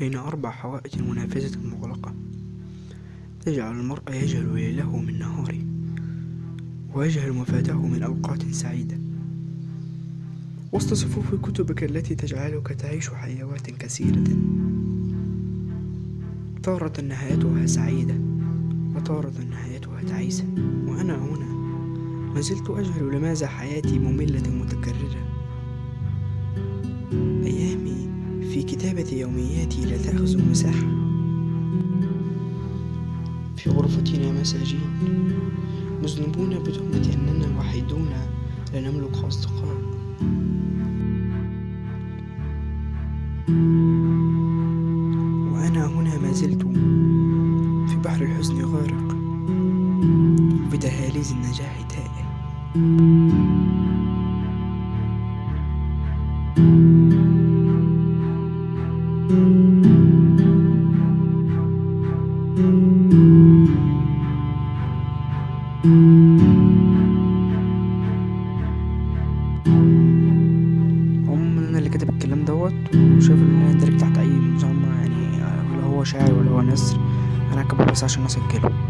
بين 4 حوائط منافسة مغلقة تجعل المرء يجهل ليله من نهاره ويجهل مفاتاه من أوقات سعيدة. وسط صفوف كتبك التي تجعلك تعيش حيوات كثيرة، طارت نهايتها سعيدة وطارت نهايتها تعيسة. وأنا هنا ما زلت أجهل لماذا حياتي مملة متكررة. أيامي في كتابة يومياتي لا تأخذ مساحة. في غرفتنا مساجين مذنبون بتهمة أننا وحيدون لا نملك أصدقاء. وأنا هنا ما زلت في بحر الحزن غارق بدهاليز النجاح تائه. عموما انا اللي كتب الكلام دوت، وشايف ان انا اندرج تحت اي مسمى، يعني ولا هو شاعر ولا هو نثر، انا كاتبه بس عشان اسجله.